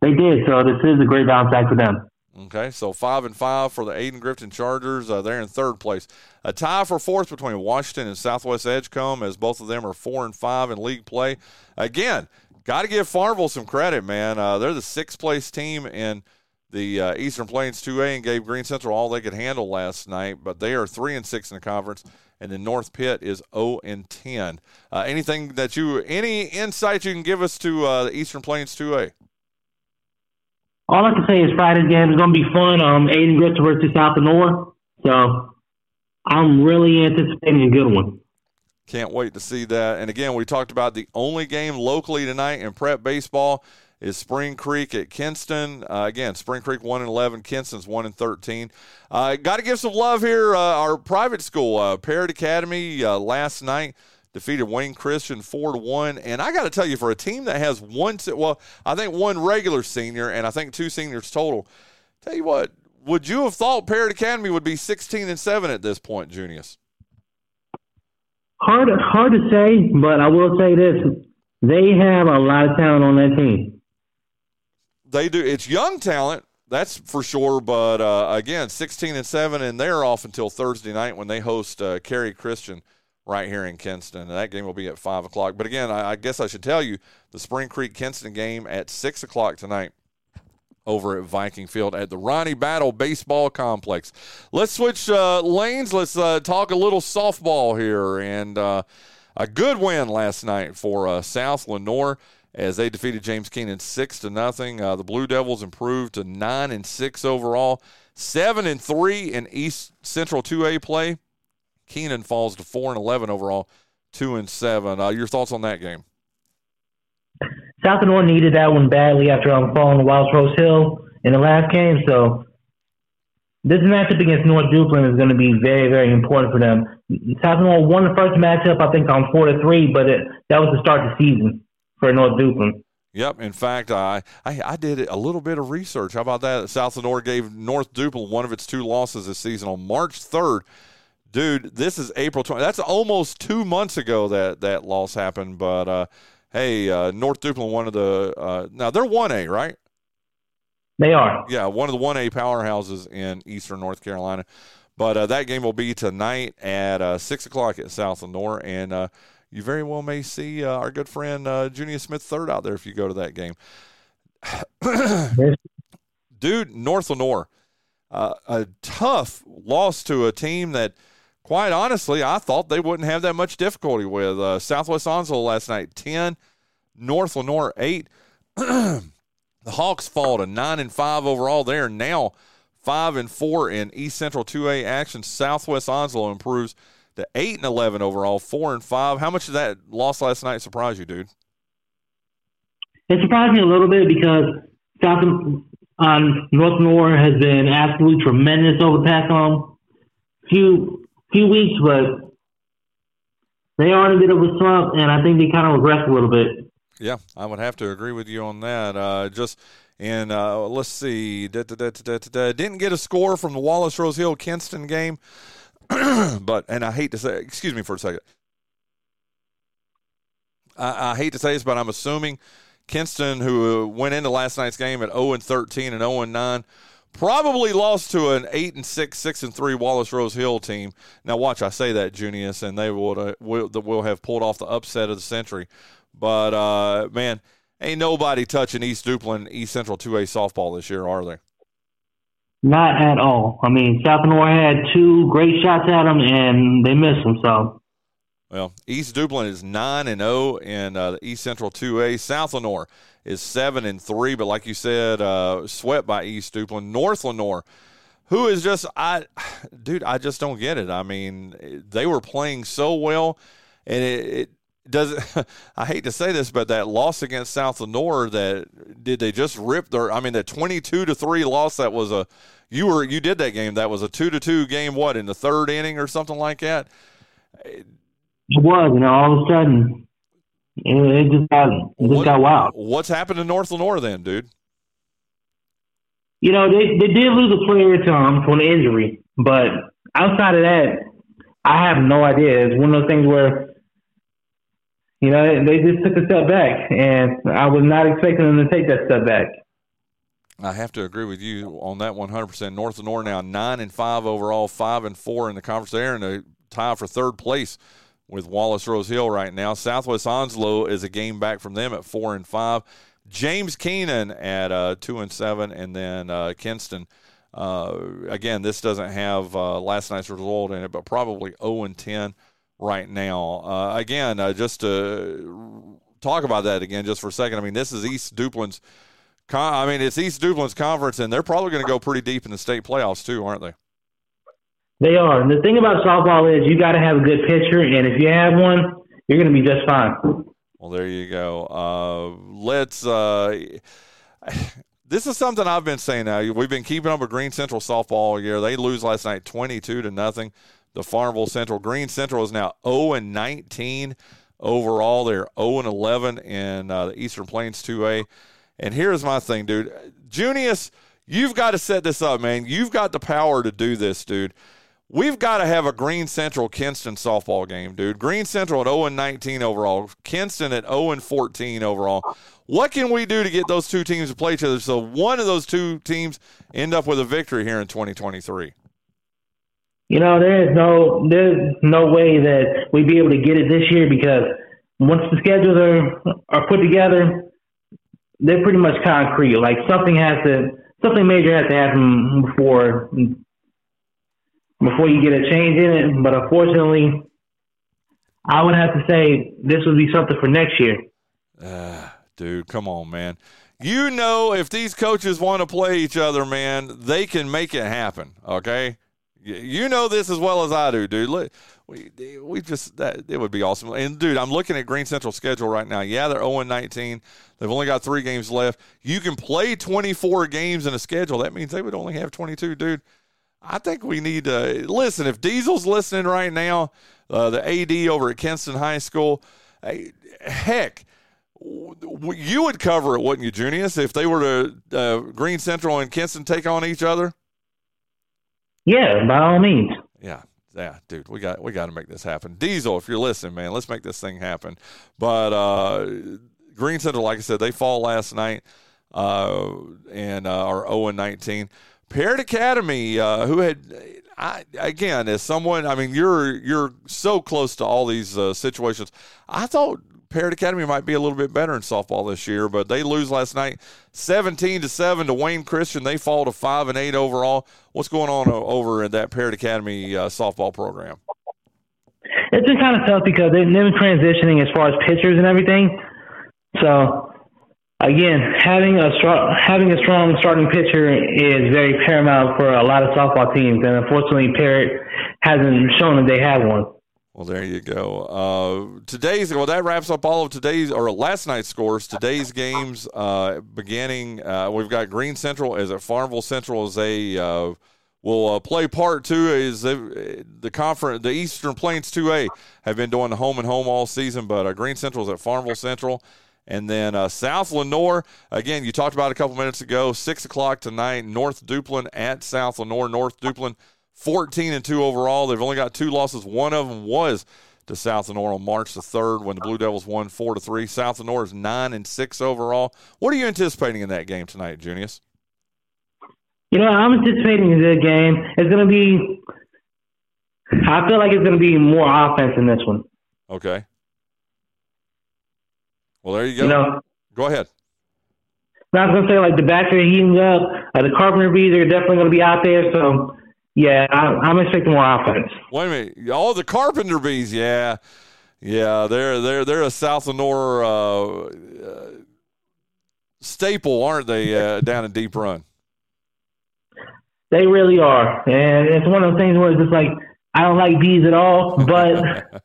They did, so this is a great bounce back for them. Okay, so 5-5 for the Aiden Grifton Chargers. They're in third place. A tie for fourth between Washington and Southwest Edgecombe, as both of them are 4-5 in league play. Again, got to give Farmville some credit, man. They're the sixth place team in the Eastern Plains 2A, and gave Green Central all they could handle last night, but they are 3-6 in the conference, and then North Pitt is 0-10. Any insight you can give us to the Eastern Plains 2A? All I can say is Friday's game is going to be fun. Aiden Grifton versus South Lenoir, so I'm really anticipating a good one. Can't wait to see that. And again, we talked about the only game locally tonight in prep baseball is Spring Creek at Kinston. Again, Spring Creek 1-11, Kinston's 1-13. Got to give some love here. Our private school, Parrott Academy, last night defeated Wayne Christian 4-1. And I got to tell you, for a team that has one regular senior and I think two seniors total, tell you what, would you have thought Parrott Academy would be 16-7 at this point, Junious? Hard to say, but I will say this: they have a lot of talent on that team. They do. It's young talent, that's for sure. But again, 16-7, and they're off until Thursday night when they host Cary Christian right here in Kinston. And that game will be at 5:00. But again, I guess I should tell you the Spring Creek Kinston game at 6:00 tonight over at Viking Field at the Ronnie Battle Baseball Complex. Let's switch lanes. Let's talk a little softball here, and a good win last night for South Lenoir, as they defeated James Keenan 6-0. The Blue Devils improved to 9-6 overall, 7-3 in East Central 2A play. Keenan falls to 4-11 overall, 2-7. Your thoughts on that game? South Lenoir needed that one badly after falling to Wild Rose Hill in the last game. So this matchup against North Duplin is going to be very, very important for them. South Lenoir won the first matchup, I think, on 4-3, but that was the start of the season for North Duplin. Yep. In fact, I did a little bit of research. How about that? South Lenoir gave North Duplin one of its two losses this season on March 3rd. Dude, this is April 20. That's almost 2 months ago that loss happened. But, hey, North Duplin, one of the now they're 1A, right? They are. Yeah, one of the 1A powerhouses in eastern North Carolina. But that game will be tonight at 6 o'clock at South Lenoir. And you very well may see our good friend Junious Smith III out there if you go to that game. Dude, North Lenoir, a tough loss to a team that, quite honestly, I thought they wouldn't have that much difficulty with. Southwest Onslow last night, 10. North Lenoir, 8. The Hawks fall to 9-5 overall. They are now 5-4 in East Central 2A action. Southwest Onslow improves to 8-11 overall, 4-5. How much did that loss last night surprise you, dude? It surprised me a little bit because North Lenoir has been absolutely tremendous over the past few weeks, but they are in a bit of a slump, and I think they kind of regressed a little bit. Yeah, I would have to agree with you on that. Let's see, didn't get a score from the Wallace Rose Hill Kinston game, but I hate to say, excuse me for a second. I hate to say this, but I'm assuming Kinston, who went into last night's game at 0-13 and 0-9, probably lost to an 8-6, 6-3 Wallace Rose Hill team. Now, watch, I say that, Junious, and they will have pulled off the upset of the century. But, man, ain't nobody touching East Duplin, East Central 2A softball this year, are they? Not at all. I mean, South Lenoir had two great shots at them, and they missed them, so. Well, East Duplin is 9-0 in the East Central 2A. South Lenoir is 7-3, but like you said, swept by East Duplin. North Lenoir, who is just – I just don't get it. I mean, they were playing so well, and it I hate to say this, but that loss against South Lenoir, did they just rip their? I mean, that 22-3 loss that was you did that game. That was a 2-2 game. What, in the third inning or something like that? It was, and all of a sudden, it just got wild. What's happened to North Lenoir then, dude? You know, they did lose a player to an injury, but outside of that, I have no idea. It's one of those things where, you know, they just took a step back, and I was not expecting them to take that step back. I have to agree with you on that 100%. North Lenoir now 9-5 overall, 5-4 in the conference. They're in a tie for third place with Wallace Rose Hill right now. Southwest Onslow is a game back from them at 4-5. James Keenan at 2-7, and then Kinston. Again, this doesn't have last night's result in it, but probably 0-10. Right now. Just to talk about that again just for a second, I mean, this is East Duplin's it's East Duplin's conference, and they're probably going to go pretty deep in the state playoffs too, aren't they? They are. And the thing about softball is you got to have a good pitcher, and if you have one, you're going to be just fine. Well, there you go. This is something I've been saying now. We've been keeping up with Green Central softball all year. They lose last night 22-0. The Farmville Central. Green Central is now 0-19 overall. They're 0-11 in the Eastern Plains 2A. And here's my thing, dude. Junious, you've got to set this up, man. You've got the power to do this, dude. We've got to have a Green Central Kinston softball game, dude. Green Central at 0-19 overall. Kinston at 0-14 overall. What can we do to get those two teams to play each other so one of those two teams end up with a victory here in 2023? You know, there's no way that we'd be able to get it this year because once the schedules are put together, they're pretty much concrete. Like something major has to happen before you get a change in it. But unfortunately, I would have to say this would be something for next year. Dude, come on, man. You know, if these coaches want to play each other, man, they can make it happen. Okay. You know this as well as I do, dude. Look, it would be awesome. And, dude, I'm looking at Green Central's schedule right now. Yeah, they're 0-19. They've only got 3 games left. You can play 24 games in a schedule. That means they would only have 22, dude. I think we need to – listen, if Diesel's listening right now, the AD over at Kinston High School, heck, You would cover it, wouldn't you, Junious, if they were to Green Central and Kinston take on each other? Yeah, by all means. Yeah, dude, we got to make this happen. Diesel, if you're listening, man, let's make this thing happen. But Green Central, like I said, they fall last night and are 0-19. Parrott Academy, who had, again, as someone, I mean, you're so close to all these situations. I thought Parrott Academy might be a little bit better in softball this year, but they lose last night 17-7 to Wayne Christian. They fall to 5-8 overall. What's going on over at that Parrott Academy softball program? It's been kind of tough because they've been transitioning as far as pitchers and everything. So, again, having a strong starting pitcher is very paramount for a lot of softball teams, and unfortunately Parrott hasn't shown that they have one. Well, there you go. That wraps up all of today's or last night's scores. Today's games beginning, we've got Green Central as at Farmville Central as they will play part two. Is the conference, the Eastern Plains 2A have been doing the home and home all season, but Green Central is at Farmville Central. And then South Lenoir, again, you talked about a couple minutes ago, 6 o'clock tonight, North Duplin at South Lenoir. North Duplin 14-2 overall. They've only got two losses. One of them was to South Lenoir on March the 3rd when the Blue Devils won 4-3. South Lenoir is 9-6 overall. What are you anticipating in that game tonight, Junious? You know, I'm anticipating a good game. I feel like it's going to be more offense in this one. Okay. Well, there you go. You know, go ahead. I was going to say, like, the bats are heating up. The Carpenter Bees are definitely going to be out there, so... Yeah, I'm expecting more offense. Wait a minute. Oh, the Carpenter Bees, yeah. Yeah, they're a South Lenoir staple, aren't they, down in Deep Run? They really are. And it's one of those things where it's just like, I don't like bees at all, but...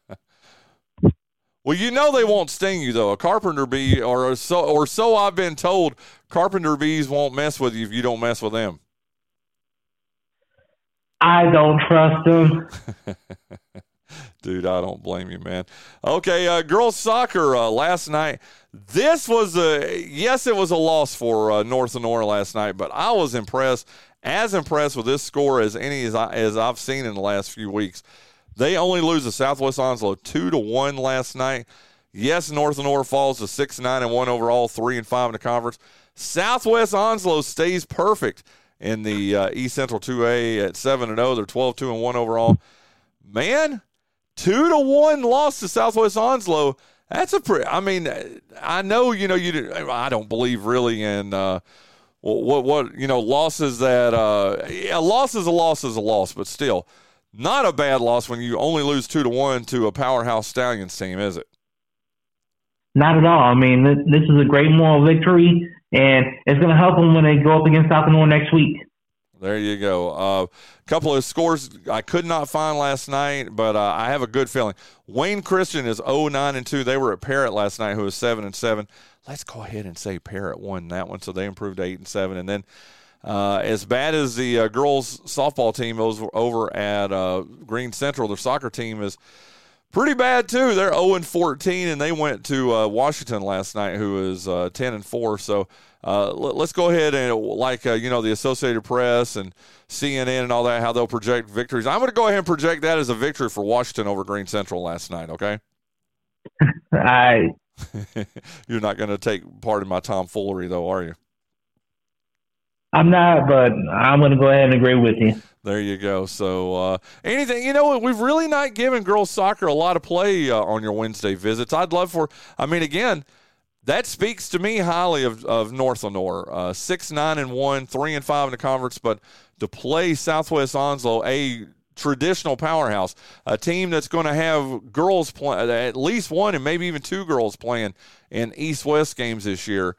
Well, you know they won't sting you, though. A carpenter bee, or so I've been told, carpenter bees won't mess with you if you don't mess with them. I don't trust them. Dude, I don't blame you, man. Okay, girls soccer last night. This was it was a loss for North Lenoir last night, but I was impressed with this score as I've seen in the last few weeks. They only lose to Southwest Onslow 2-1 last night. Yes, North Lenoir falls to 6-9-1 overall, 3-5 in the conference. Southwest Onslow stays perfect in the East Central 2A at 7-0. They're 12-2-1 overall. Man, 2-1 loss to Southwest Onslow. That's I don't believe really in losses that a loss is a loss is a loss, but still not a bad loss when you only lose 2-1 to a powerhouse Stallions team, is it? Not at all. I mean, this is a great moral victory. And it's going to help them when they go up against South Lenoir next week. There you go. A couple of scores I could not find last night, but I have a good feeling. Wayne Christian is 0-9-2. They were at Parrott last night, who was 7-7. Let's go ahead and say Parrott won that one, so they improved to 8-7. And then as bad as the girls' softball team is over at Green Central, their soccer team is pretty bad, too. They're 0-14, and they went to Washington last night, who is 10-4. So let's go ahead and, the Associated Press and CNN and all that, how they'll project victories. I'm going to go ahead and project that as a victory for Washington over Green Central last night, okay? All right. You're not going to take part in my tomfoolery, though, are you? I'm not, but I'm going to go ahead and agree with you. There you go. So anything, we've really not given girls soccer a lot of play on your Wednesday visits. I'd love for, again, that speaks to me highly of North Lenoir, 6-9-1, 3-5 in the conference, but to play Southwest Onslow, a traditional powerhouse, a team that's going to have girls play, at least one and maybe even two girls playing in East-West games this year.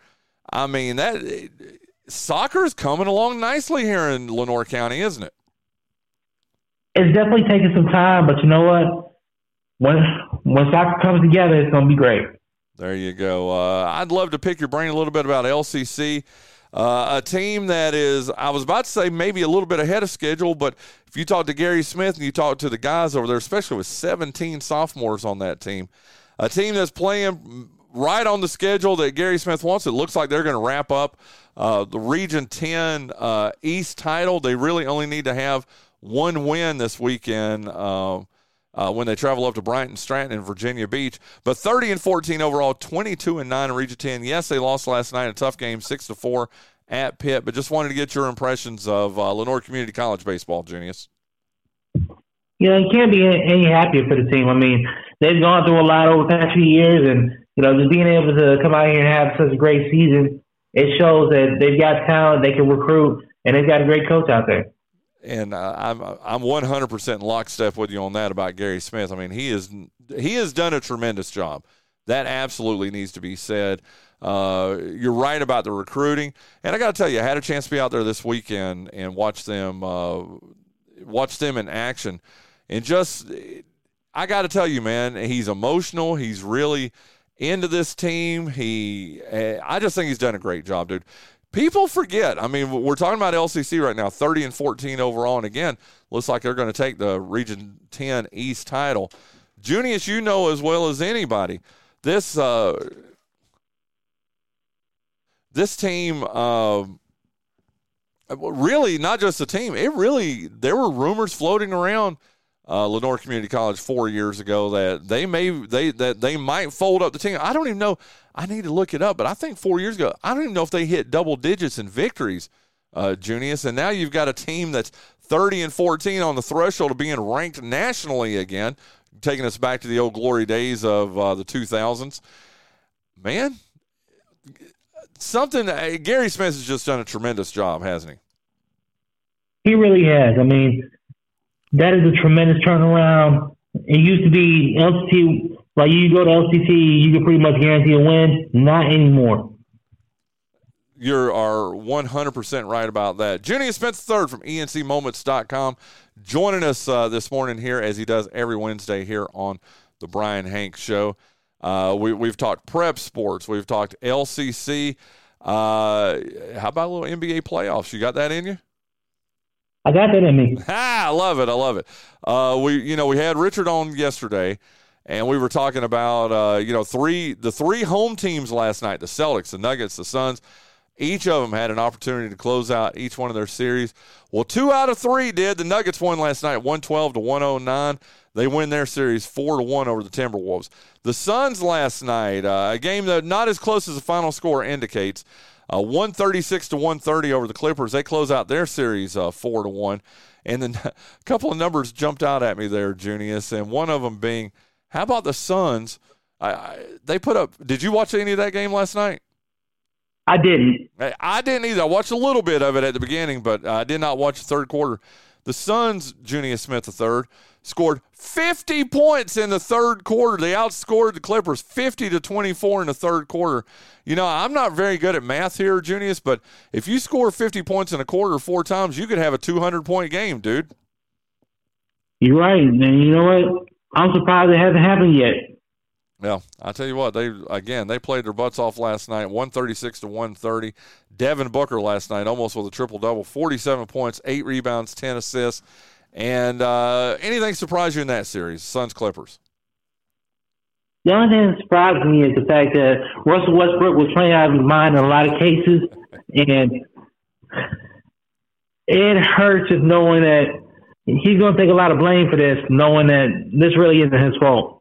Soccer is coming along nicely here in Lenoir County, isn't it? It's definitely taking some time, but you know what? When soccer comes together, it's going to be great. There you go. I'd love to pick your brain a little bit about LCC, a team that is, I was about to say maybe a little bit ahead of schedule, but if you talk to Gary Smith and you talk to the guys over there, especially with 17 sophomores on that team, a team that's playing right on the schedule that Gary Smith wants. It looks like they're going to wrap up the Region 10 East title. They really only need to have one win this weekend when they travel up to Brighton, Stratton, and Virginia Beach. But 30-14 overall, 22-9 in Region 10. Yes, they lost last night, a tough game, 6-4 at Pitt. But just wanted to get your impressions of Lenoir Community College baseball, Junious. Yeah, you can't be any happier for the team. I mean, they've gone through a lot over the past few years, and you know, just being able to come out here and have such a great season, it shows that they've got talent, they can recruit, and they've got a great coach out there. And I'm 100% in lockstep with you on that about Gary Smith. I mean, he has done a tremendous job. That absolutely needs to be said. You're right about the recruiting, and I got to tell you, I had a chance to be out there this weekend and watch them in action, and just I got to tell you, man, he's emotional. He's really into this team. I just think he's done a great job, dude. People forget. I mean, we're talking about LCC right now, 30-14 overall. And again, looks like they're going to take the Region 10 East title. Junious, you know as well as anybody, this team, really not just the team, there were rumors floating around Lenoir Community College 4 years ago that they might fold up the team. I don't even know. I need to look it up, but I think 4 years ago, I don't even know if they hit double digits in victories, Junious. And now you've got a team that's 30-14 on the threshold of being ranked nationally again, taking us back to the old glory days of the 2000s. Man, Gary Smith has just done a tremendous job, hasn't he? He really has. I mean, that is a tremendous turnaround. It used to be LCT, like you go to LCT, you can pretty much guarantee a win. Not anymore. You are 100% right about that. Junious Smith III from Encmoments.com joining us this morning here as he does every Wednesday here on the Brian Hanks Show. We've talked prep sports. We've talked LCC. How about a little NBA playoffs? You got that in you? I got that in me. I love it. I love it. We had Richard on yesterday, and we were talking about, the three home teams last night, the Celtics, the Nuggets, the Suns. Each of them had an opportunity to close out each one of their series. Well, two out of three did. The Nuggets won last night, 112-109. They win their series 4-1 over the Timberwolves. The Suns last night, a game that not as close as the final score indicates, 136-130 over the Clippers. They close out their series 4-1. And then a couple of numbers jumped out at me there, Junious, and one of them being, how about the Suns? They put up – did you watch any of that game last night? I didn't. I didn't either. I watched a little bit of it at the beginning, but I did not watch the third quarter. The Suns, Junious Smith III, scored 50 points in the third quarter. They outscored the Clippers 50-24 in the third quarter. You know, I'm not very good at math here, Junious, but if you score 50 points in a quarter four times, you could have a 200-point game, dude. You're right, man. You know what? I'm surprised it hasn't happened yet. Yeah, I tell you what, they played their butts off last night, 136-130. Devin Booker last night almost with a triple-double, 47 points, 8 rebounds, 10 assists. And anything surprise you in that series, Suns-Clippers? The only thing that surprised me is the fact that Russell Westbrook was playing out of his mind in a lot of cases, and it hurts just knowing that he's going to take a lot of blame for this, knowing that this really isn't his fault.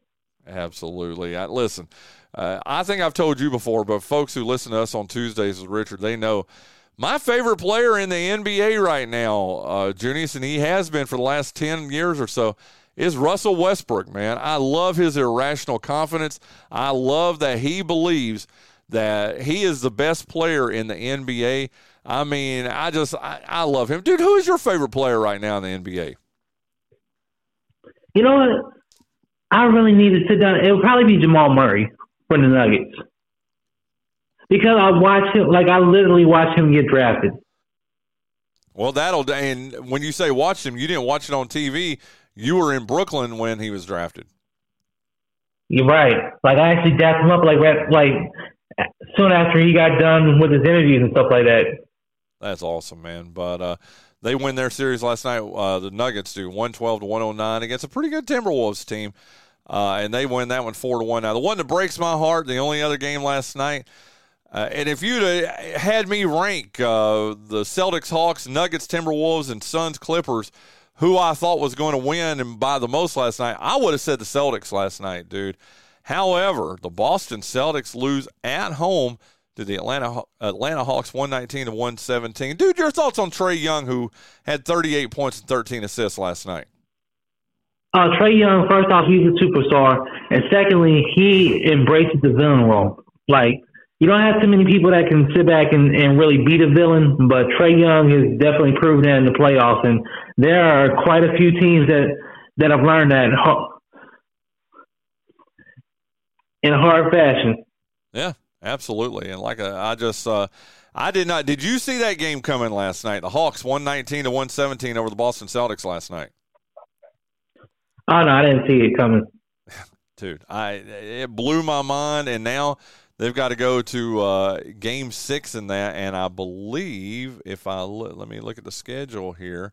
Absolutely. Listen, I think I've told you before, but folks who listen to us on Tuesdays with Richard, they know my favorite player in the NBA right now, Junious, and he has been for the last 10 years or so, is Russell Westbrook, man. I love his irrational confidence. I love that he believes that he is the best player in the NBA. I mean, I love him. Dude, who is your favorite player right now in the NBA? You know what? I really need to sit down. It would probably be Jamal Murray for the Nuggets. Because I literally watched him get drafted. Well, and when you say watched him, you didn't watch it on TV. You were in Brooklyn when he was drafted. You're right. Like, I actually dapped him up like soon after he got done with his interviews and stuff like that. That's awesome, man. But, they win their series last night. The Nuggets do, 112-109 against a pretty good Timberwolves team. and they win that one 4-1. Now, the one that breaks my heart, the only other game last night, and if you'd had me rank the Celtics, Hawks, Nuggets, Timberwolves, and Suns, Clippers, who I thought was going to win and by the most last night, I would have said the Celtics last night, dude. However, the Boston Celtics lose at home to the Atlanta Hawks 119-117. Dude, your thoughts on Trae Young, who had 38 points and 13 assists last night? Trae Young, first off, he's a superstar. And secondly, he embraces the villain role. Like, you don't have too many people that can sit back and really beat a villain, but Trae Young has definitely proven that in the playoffs. And there are quite a few teams that have learned that in hard fashion. Yeah, absolutely. And like I did not. Did you see that game coming last night? The Hawks 119-117 over the Boston Celtics last night. Oh no, I didn't see it coming, dude. It blew my mind, and now they've got to go to Game 6 in that. And I believe let me look at the schedule here.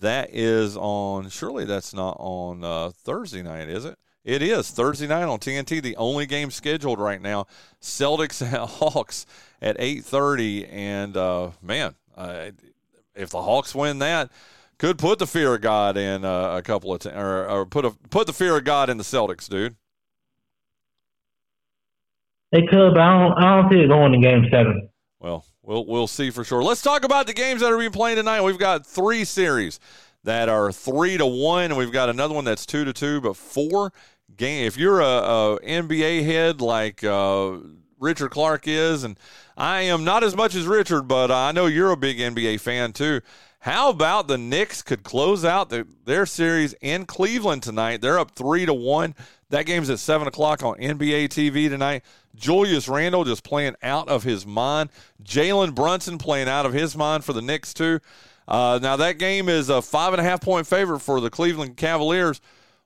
That is on. Surely that's not on Thursday night, is it? It is Thursday night on TNT, the only game scheduled right now. Celtics at Hawks at 8:30, and if the Hawks win that, could put the fear of God in a couple of put the fear of God in the Celtics, dude. They could, but I don't see it going to Game 7. Well, we'll see for sure. Let's talk about the games that are being played tonight. We've got 3 series that are 3-1, and we've got another one that's 2-2, but 4 games. If you're a NBA head like Richard Clark is, and I am not as much as Richard, but I know you're a big NBA fan too. How about the Knicks could close out their series in Cleveland tonight? They're up 3-1. That game's at 7 o'clock on NBA TV tonight. Julius Randle just playing out of his mind. Jalen Brunson playing out of his mind for the Knicks too. Now, that game is a 5.5-point favorite for the Cleveland Cavaliers.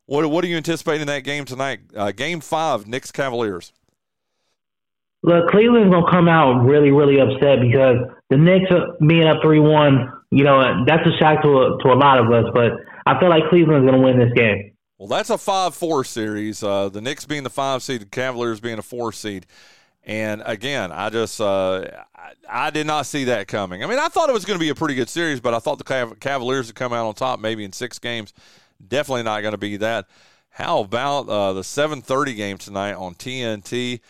What do you anticipate in that game tonight? Game 5, Knicks-Cavaliers. Look, Cleveland's going to come out really, really upset because the Knicks being up 3-1, that's a shock to a lot of us. But I feel like Cleveland's going to win this game. Well, that's a 5-4 series. The Knicks being the 5 seed, the Cavaliers being a 4 seed. And again, I just I did not see that coming. I mean, I thought it was going to be a pretty good series, but I thought the Cavaliers would come out on top maybe in 6 games. Definitely not going to be that. How about the 7:30 game tonight on TNT?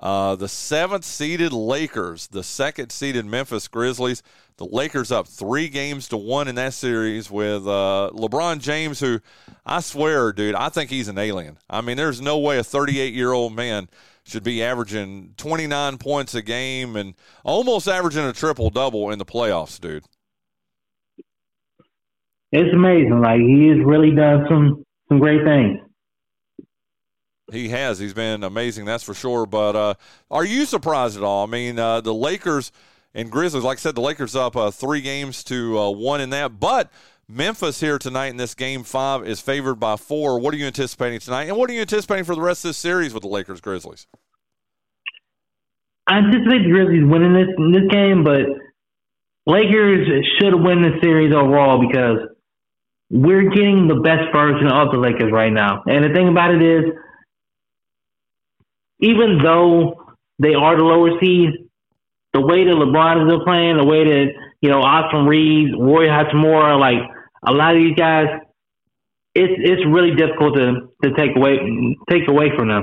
The 7th-seeded Lakers, the 2nd-seeded Memphis Grizzlies. The Lakers up 3-1 in that series with LeBron James, who I swear, dude, I think he's an alien. I mean, there's no way a 38-year-old man should be averaging 29 points a game and almost averaging a triple-double in the playoffs, dude. It's amazing. Like, he has really done some great things. He has. He's been amazing, that's for sure. But are you surprised at all? I mean, the Lakers and Grizzlies, like I said, the Lakers up 3-1 in that. But Memphis here tonight in this Game 5 is favored by 4. What are you anticipating tonight? And what are you anticipating for the rest of this series with the Lakers-Grizzlies? I anticipate the Grizzlies winning this game, but Lakers should win the series overall because we're getting the best version of the Lakers right now. And the thing about it is, even though they are the lower seed, the way that LeBron is playing, the way that, Austin Reeves, Roy Hachimura, like a lot of these guys, it's really difficult to take away from them.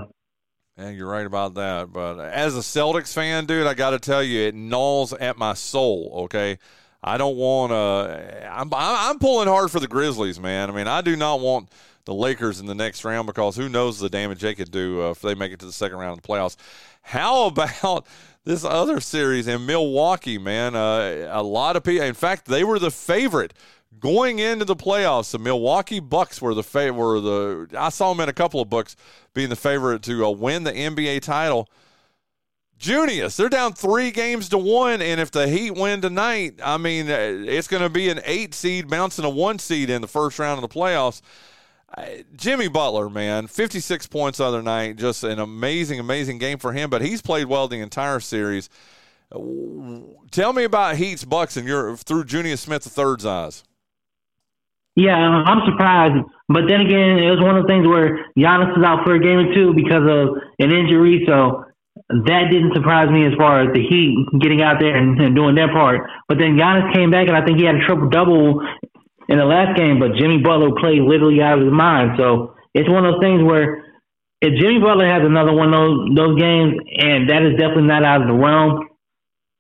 Yeah, you're right about that. But as a Celtics fan, dude, I got to tell you, it gnaws at my soul, okay? I don't want to – I'm pulling hard for the Grizzlies, man. I mean, I do not want – the Lakers in the next round because who knows the damage they could do if they make it to the second round of the playoffs. How about this other series in Milwaukee, man? A lot of people – in fact, they were the favorite going into the playoffs. The Milwaukee Bucks were the favorite. I saw them in a couple of books being the favorite to win the NBA title. Junious, they're down 3-1, and if the Heat win tonight, I mean, it's going to be an 8 seed bouncing a 1 seed in the first round of the playoffs. Jimmy Butler, man, 56 points the other night. Just an amazing, amazing game for him, but he's played well the entire series. Tell me about Heat's Bucks and through Junious Smith III's eyes. Yeah, I'm surprised. But then again, it was one of the things where Giannis is out for a game or two because of an injury. So that didn't surprise me as far as the Heat getting out there and doing their part. But then Giannis came back, and I think he had a triple-double in the last game. But Jimmy Butler played literally out of his mind. So it's one of those things where if Jimmy Butler has another one of those games, and that is definitely not out of the realm,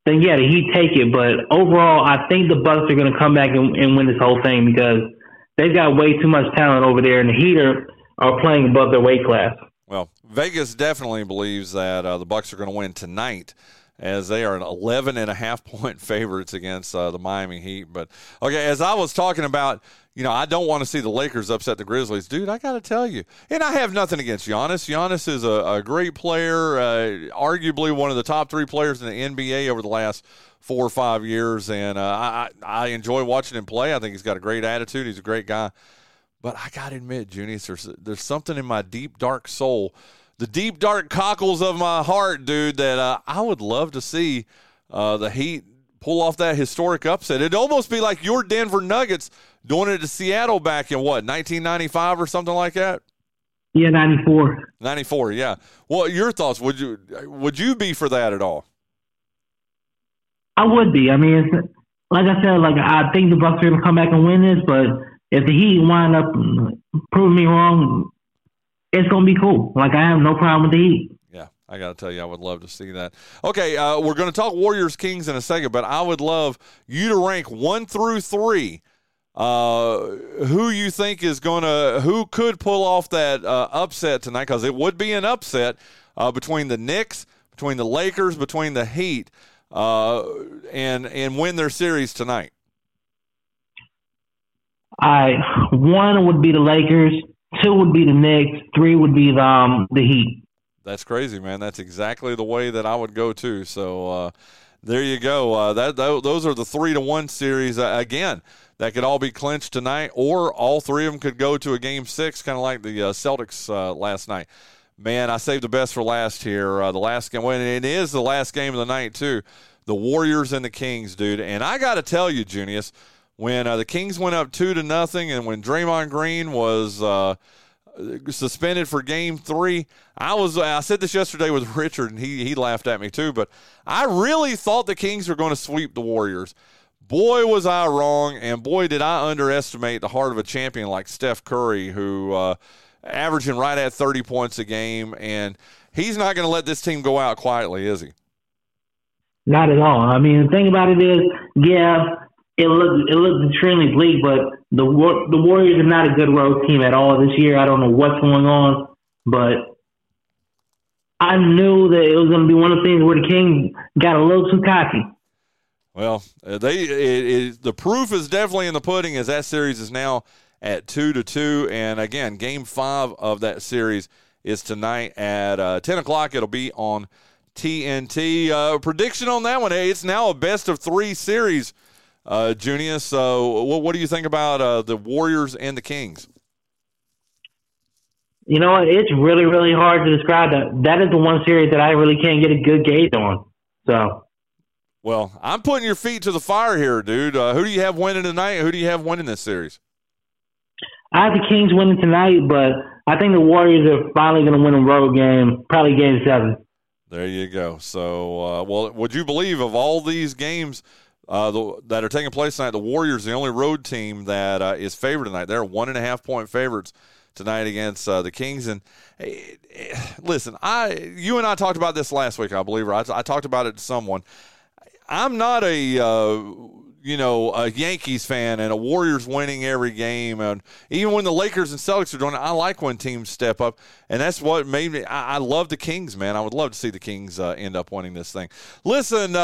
then, yeah, the Heat take it. But overall, I think the Bucks are going to come back and win this whole thing because they've got way too much talent over there, and the Heat are playing above their weight class. Well, Vegas definitely believes that the Bucks are going to win tonight, as they are an 11.5-point favorites against the Miami Heat. But, okay, as I was talking about, you know, I don't want to see the Lakers upset the Grizzlies. Dude, I got to tell you, and I have nothing against Giannis. Giannis is a great player, arguably one of the top three players in the NBA over the last 4 or 5 years, and I enjoy watching him play. I think he's got a great attitude. He's a great guy. But I got to admit, Junious, there's something in my deep, dark soul, the deep, dark cockles of my heart, dude, that I would love to see the Heat pull off that historic upset. It'd almost be like your Denver Nuggets doing it to Seattle back in, 1995 or something like that? Yeah, 94. 94, yeah. Well, your thoughts, would you be for that at all? I would be. I mean, like I said, I think the Bucks are going to come back and win this, but if the Heat wind up proving me wrong, it's going to be cool. I have no problem with the Heat. Yeah, I got to tell you, I would love to see that. Okay, we're going to talk Warriors-Kings in a second, but I would love you to rank 1 through 3 who you think is going to – who could pull off that upset tonight, because it would be an upset between the Knicks, between the Lakers, between the Heat, and win their series tonight. One would be the Lakers. 2 would be the Knicks. 3 would be the Heat. That's crazy, man. That's exactly the way that I would go too. So there you go. Those are the 3-1 series again. That could all be clinched tonight, or all three of them could go to a Game 6, kind of like the Celtics last night. Man, I saved the best for last here. The last game, well, it is the last game of the night too. The Warriors and the Kings, dude. And I got to tell you, Junious. When the Kings went up 2-0, and when Draymond Green was suspended for Game 3, I said this yesterday with Richard, and he laughed at me too. But I really thought the Kings were going to sweep the Warriors. Boy, was I wrong, and boy, did I underestimate the heart of a champion like Steph Curry, who averaging right at 30 points a game, and he's not going to let this team go out quietly, is he? Not at all. I mean, the thing about it is, yeah. It looked extremely bleak, but the Warriors are not a good road team at all this year. I don't know what's going on, but I knew that it was going to be one of the things where the Kings got a little too cocky. Well, the proof is definitely in the pudding, as that series is now at 2-2, and again, Game 5 of that series is tonight at 10:00. It'll be on TNT. Prediction on that one? Hey, it's now a best-of-3 series. Junious, so what do you think about the Warriors and the Kings? You know what? It's really, really hard to describe that. That is the one series that I really can't get a good gauge on. So, well, I'm putting your feet to the fire here, dude. Who do you have winning tonight? Who do you have winning this series? I have the Kings winning tonight, but I think the Warriors are finally going to win a road game, probably Game 7. There you go. So, well, would you believe of all these games – that are taking place tonight, the Warriors, the only road team that is favored tonight. They're 1.5-point favorites tonight against the Kings. And listen, you and I talked about this last week, I believe. I talked about it to someone. I'm not a Yankees fan and a Warriors winning every game. And even when the Lakers and Celtics are doing it, I like when teams step up. And that's what made me. I love the Kings, man. I would love to see the Kings end up winning this thing. Listen,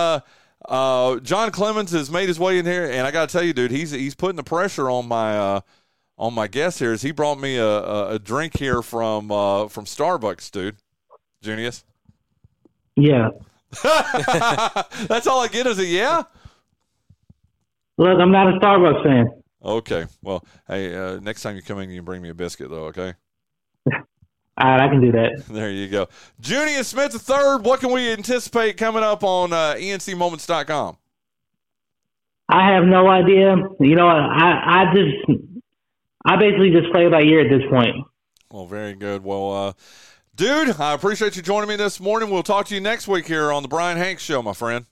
John Clemens has made his way in here, and I got to tell you, dude, he's putting the pressure on my guest here. As he brought me a drink here from Starbucks, dude. Junious. Yeah. That's all I get is a yeah. Look, I'm not a Starbucks fan. Okay, well, hey, next time you come in, you can bring me a biscuit, though. Okay. All right, I can do that. There you go. Junious Smith III, what can we anticipate coming up on EncMoments.com? I have no idea. You know, I just I basically just play by ear at this point. Well, very good. Well, dude, I appreciate you joining me this morning. We'll talk to you next week here on the Brian Hanks Show, my friend.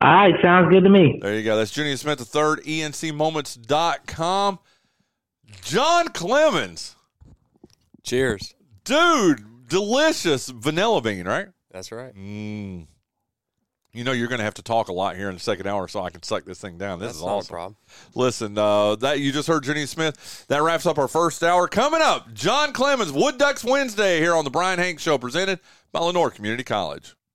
All right, sounds good to me. There you go. That's Junious Smith III, ENCMoments.com. John Clemens. Cheers. Dude, delicious vanilla bean, right? That's right. Mm. You know you're going to have to talk a lot here in the second hour so I can suck this thing down. This is awesome. Not a problem. Listen, that you just heard Junious Smith. That wraps up our first hour. Coming up, John Clemens, Wood Ducks Wednesday here on the Brian Hanks Show, presented by Lenoir Community College.